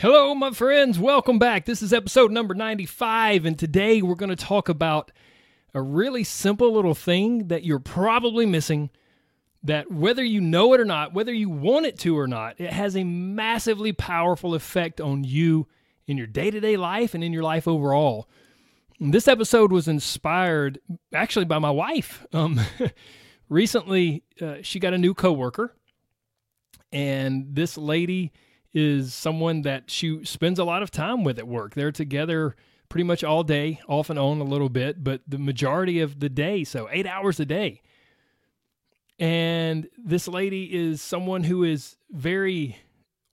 Hello, my friends. Welcome back. This is episode number 95, and today we're going to talk about a really simple little thing that you're probably missing that whether you know it or not, whether you want it to or not, it has a massively powerful effect on you in your day-to-day life and in your life overall. And this episode was inspired actually by my wife. Recently, she got a new coworker, and this lady is someone that she spends a lot of time with at work. They're together pretty much all day, off and on a little bit, but the majority of the day, so 8 hours a day. And this lady is someone who is very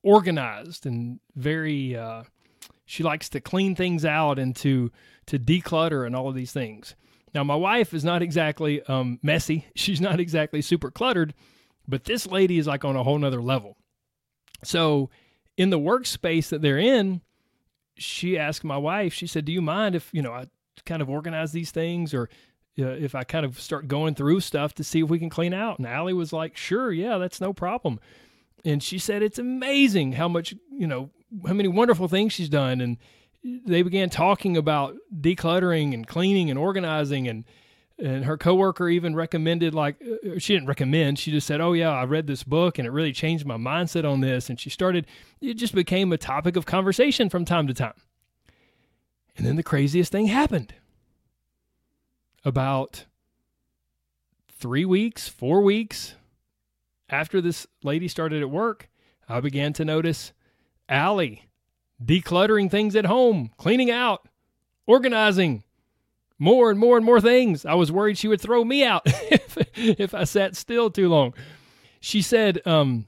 organized and very, she likes to clean things out and to declutter and all of these things. Now, my wife is not exactly messy. She's not exactly super cluttered, but this lady is like on a whole nother level. So in the workspace that they're in, she asked my wife, she said, do you mind if, I kind of organize these things or if I kind of start going through stuff to see if we can clean out? And Allie was like, sure, yeah, that's no problem. And she said, it's amazing how much, how many wonderful things she's done. And they began talking about decluttering and cleaning and organizing. And her coworker even recommended, she didn't recommend, she just said, oh yeah, I read this book and it really changed my mindset on this. And it just became a topic of conversation from time to time. And then the craziest thing happened. About 4 weeks after this lady started at work, I began to notice Allie decluttering things at home, cleaning out, organizing. More and more and more things. I was worried she would throw me out if I sat still too long. She said, Corey,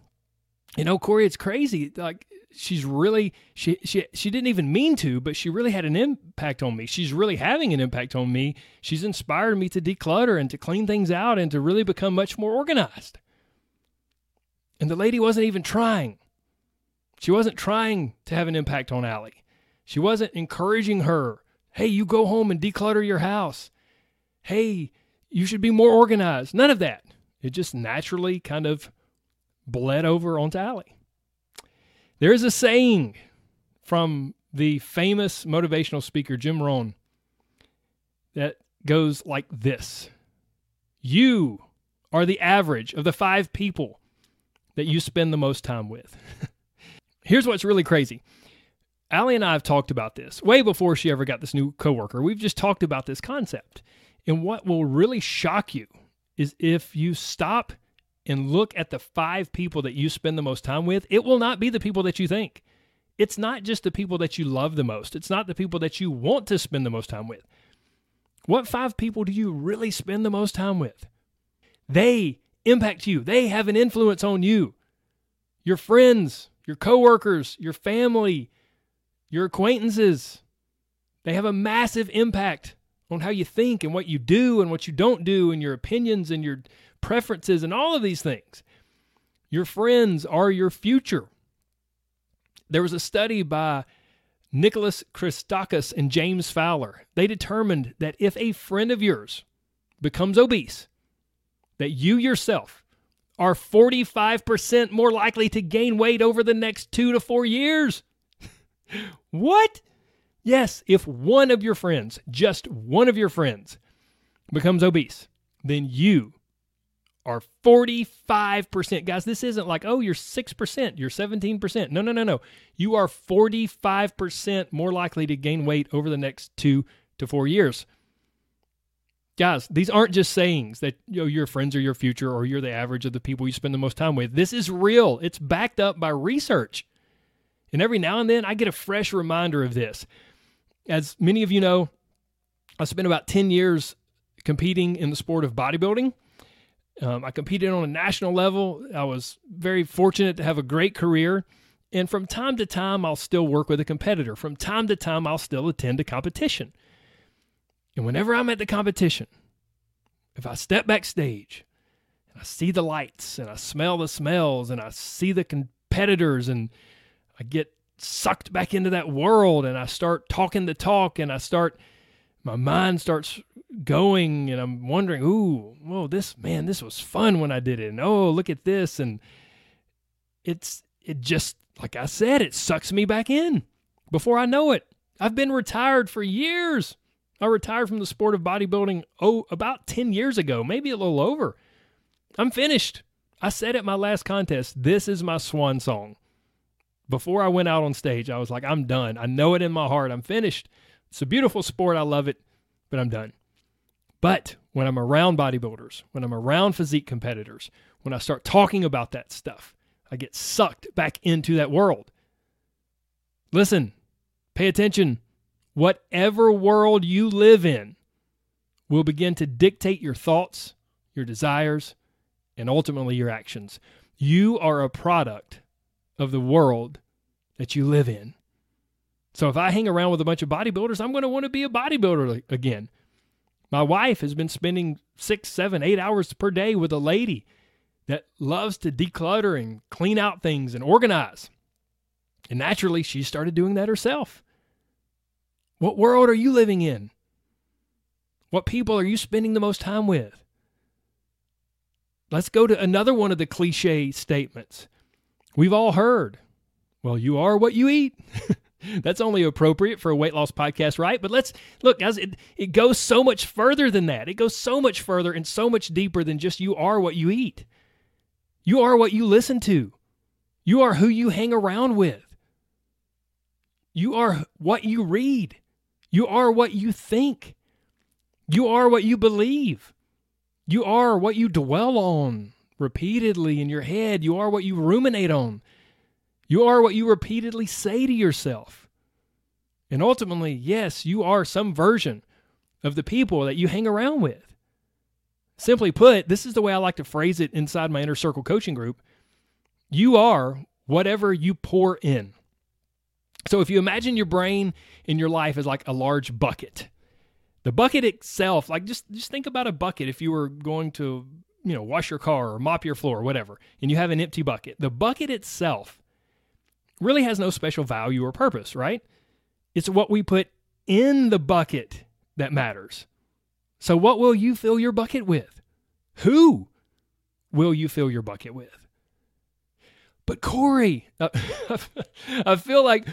it's crazy. Like she's really, she didn't even mean to, but she really had an impact on me. She's really having an impact on me. She's inspired me to declutter and to clean things out and to really become much more organized. And the lady wasn't even trying. She wasn't trying to have an impact on Allie. She wasn't encouraging her. Hey, you go home and declutter your house. Hey, you should be more organized. None of that. It just naturally kind of bled over onto Allie. There is a saying from the famous motivational speaker, Jim Rohn, that goes like this. You are the average of the 5 people that you spend the most time with. Here's what's really crazy. Allie and I have talked about this way before she ever got this new coworker. We've just talked about this concept. And what will really shock you is if you stop and look at the 5 people that you spend the most time with, it will not be the people that you think. It's not just the people that you love the most. It's not the people that you want to spend the most time with. What 5 people do you really spend the most time with? They impact you. They have an influence on you. Your friends, your coworkers, your family, your acquaintances, they have a massive impact on how you think and what you do and what you don't do and your opinions and your preferences and all of these things. Your friends are your future. There was a study by Nicholas Christakis and James Fowler. They determined that if a friend of yours becomes obese, that you yourself are 45% more likely to gain weight over the next 2 to 4 years. What? Yes, if one of your friends, just one of your friends, becomes obese, then you are 45%. Guys, this isn't like, oh, you're 6%, you're 17%. No. You are 45% more likely to gain weight over the next 2 to 4 years. Guys, these aren't just sayings that your friends are your future or you're the average of the people you spend the most time with. This is real. It's backed up by research. And every now and then, I get a fresh reminder of this. As many of you know, I spent about 10 years competing in the sport of bodybuilding. I competed on a national level. I was very fortunate to have a great career. And from time to time, I'll still work with a competitor. From time to time, I'll still attend a competition. And whenever I'm at the competition, if I step backstage, and I see the lights, and I smell the smells, and I see the competitors, and I get sucked back into that world, and I start talking the talk, and my mind starts going, and I'm wondering, this was fun when I did it, and look at this, and it just, like I said, it sucks me back in. Before I know it, I've been retired for years. I retired from the sport of bodybuilding, about 10 years ago, maybe a little over. I'm finished. I said at my last contest, this is my swan song. Before I went out on stage, I was like, I'm done. I know it in my heart. I'm finished. It's a beautiful sport. I love it, but I'm done. But when I'm around bodybuilders, when I'm around physique competitors, when I start talking about that stuff, I get sucked back into that world. Listen, pay attention. Whatever world you live in will begin to dictate your thoughts, your desires, and ultimately your actions. You are a product of the world that you live in. So if I hang around with a bunch of bodybuilders, I'm going to want to be a bodybuilder again. My wife has been spending 6, 7, 8 hours per day with a lady that loves to declutter and clean out things and organize. And naturally, she started doing that herself. What world are you living in? What people are you spending the most time with? Let's go to another one of the cliche statements we've all heard. Well, you are what you eat. That's only appropriate for a weight loss podcast, right? But let's look, guys, it goes so much further than that. It goes so much further and so much deeper than just you are what you eat. You are what you listen to. You are who you hang around with. You are what you read. You are what you think. You are what you believe. You are what you dwell on repeatedly in your head. You are what you ruminate on. You are what you repeatedly say to yourself. And ultimately, yes, you are some version of the people that you hang around with. Simply put, this is the way I like to phrase it inside my inner circle coaching group. You are whatever you pour in. So if you imagine your brain and your life as like a large bucket, the bucket itself, like just think about a bucket. If you were going to, wash your car or mop your floor or whatever, and you have an empty bucket, the bucket itself really has no special value or purpose, right? It's what we put in the bucket that matters. So what will you fill your bucket with? Who will you fill your bucket with? But Corey, I feel like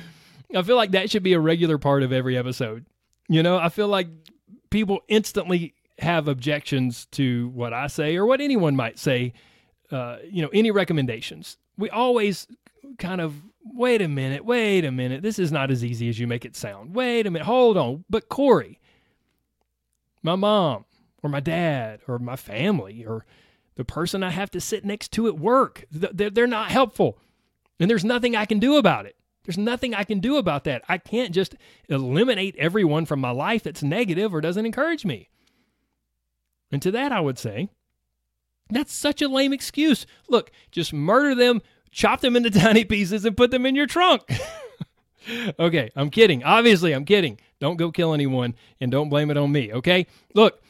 that should be a regular part of every episode. I feel like people instantly have objections to what I say or what anyone might say, any recommendations. We always kind of, wait a minute, this is not as easy as you make it sound. Wait a minute, hold on. But Corey, my mom or my dad or my family or the person I have to sit next to at work, they're not helpful. And there's nothing I can do about it. There's nothing I can do about that. I can't just eliminate everyone from my life that's negative or doesn't encourage me. And to that, I would say, that's such a lame excuse. Look, just murder them, chop them into tiny pieces, and put them in your trunk. Okay, I'm kidding. Obviously, I'm kidding. Don't go kill anyone, and don't blame it on me, okay? Look,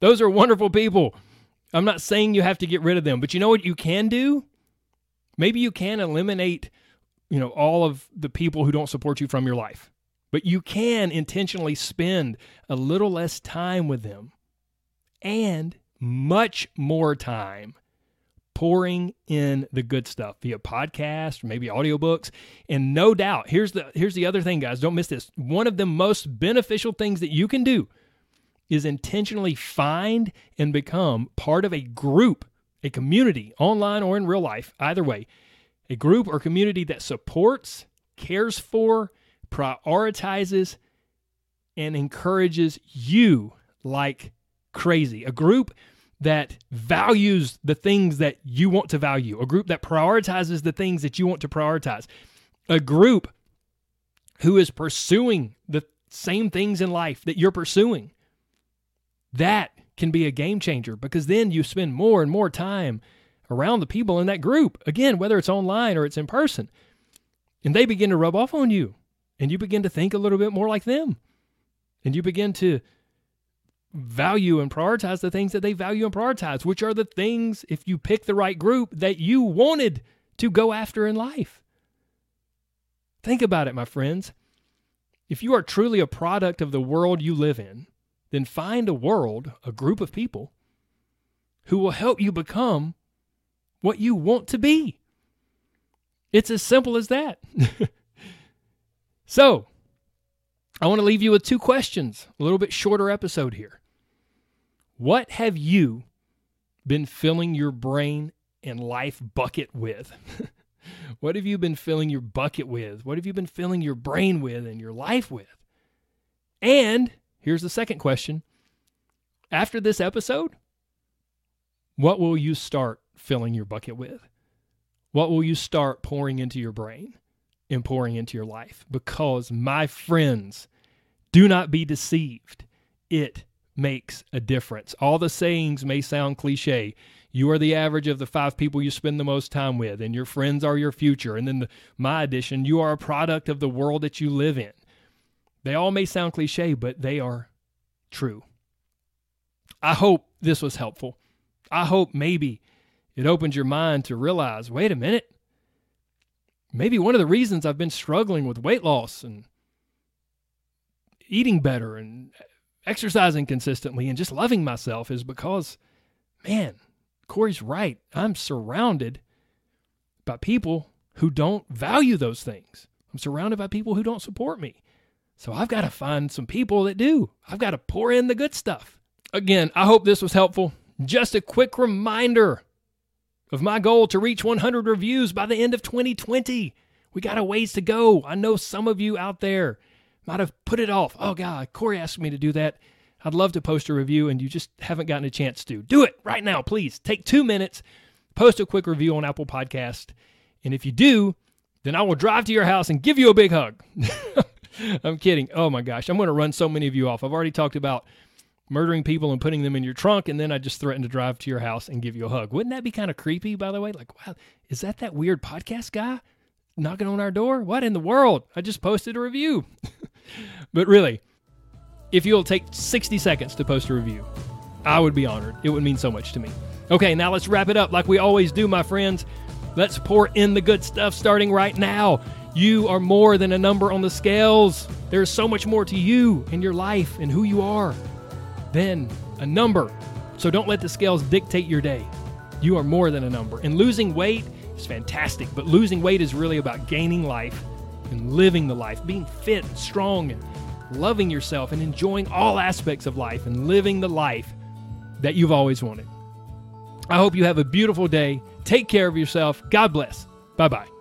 those are wonderful people. I'm not saying you have to get rid of them, but you know what you can do? Maybe you can eliminate, all of the people who don't support you from your life, but you can intentionally spend a little less time with them and much more time pouring in the good stuff via podcast, maybe audiobooks. And no doubt, here's the other thing, guys, don't miss this. One of the most beneficial things that you can do is intentionally find and become part of a group, a community, online or in real life, either way, a group or community that supports, cares for, prioritizes, and encourages you like crazy. A group that values the things that you want to value. A group that prioritizes the things that you want to prioritize. A group who is pursuing the same things in life that you're pursuing. That can be a game changer because then you spend more and more time around the people in that group. Again, whether it's online or it's in person. and they begin to rub off on you, and you begin to think a little bit more like them, and you begin to value and prioritize the things that they value and prioritize, which are the things, if you pick the right group, that you wanted to go after in life. Think about it, my friends. If you are truly a product of the world you live in, then find a world, a group of people, who will help you become what you want to be. It's as simple as that. So, I want to leave you with two questions, a little bit shorter episode here. What have you been filling your brain and life bucket with? What have you been filling your bucket with? What have you been filling your brain with and your life with? And here's the second question. After this episode, what will you start filling your bucket with? What will you start pouring into your brain and pouring into your life? Because, my friends, do not be deceived. It makes a difference. All the sayings may sound cliche. You are the average of the five people you spend the most time with, and your friends are your future. And then my edition, you are a product of the world that you live in. They all may sound cliche, but they are true. I hope this was helpful. I hope maybe it opens your mind to realize, wait a minute, maybe one of the reasons I've been struggling with weight loss and eating better and exercising consistently and just loving myself is because, man, Corey's right. I'm surrounded by people who don't value those things. I'm surrounded by people who don't support me. So I've got to find some people that do. I've got to pour in the good stuff. Again, I hope this was helpful. Just a quick reminder of my goal to reach 100 reviews by the end of 2020. We got a ways to go. I know some of you out there might have put it off. Oh, God, Corey asked me to do that. I'd love to post a review, and you just haven't gotten a chance to. Do it right now, please. Take 2 minutes, post a quick review on Apple Podcast, and if you do, then I will drive to your house and give you a big hug. I'm kidding. Oh, my gosh. I'm going to run so many of you off. I've already talked about murdering people and putting them in your trunk, and then I just threatened to drive to your house and give you a hug. Wouldn't that be kind of creepy, by the way? Like, wow, is that weird podcast guy knocking on our door? What in the world? I just posted a review. But really, if you'll take 60 seconds to post a review, I would be honored. It would mean so much to me. Okay, now let's wrap it up like we always do, my friends. Let's pour in the good stuff starting right now. You are more than a number on the scales. There's so much more to you and your life and who you are than a number. So don't let the scales dictate your day. You are more than a number. And losing weight is fantastic, but losing weight is really about gaining life and living the life, being fit and strong and loving yourself and enjoying all aspects of life and living the life that you've always wanted. I hope you have a beautiful day. Take care of yourself. God bless. Bye-bye.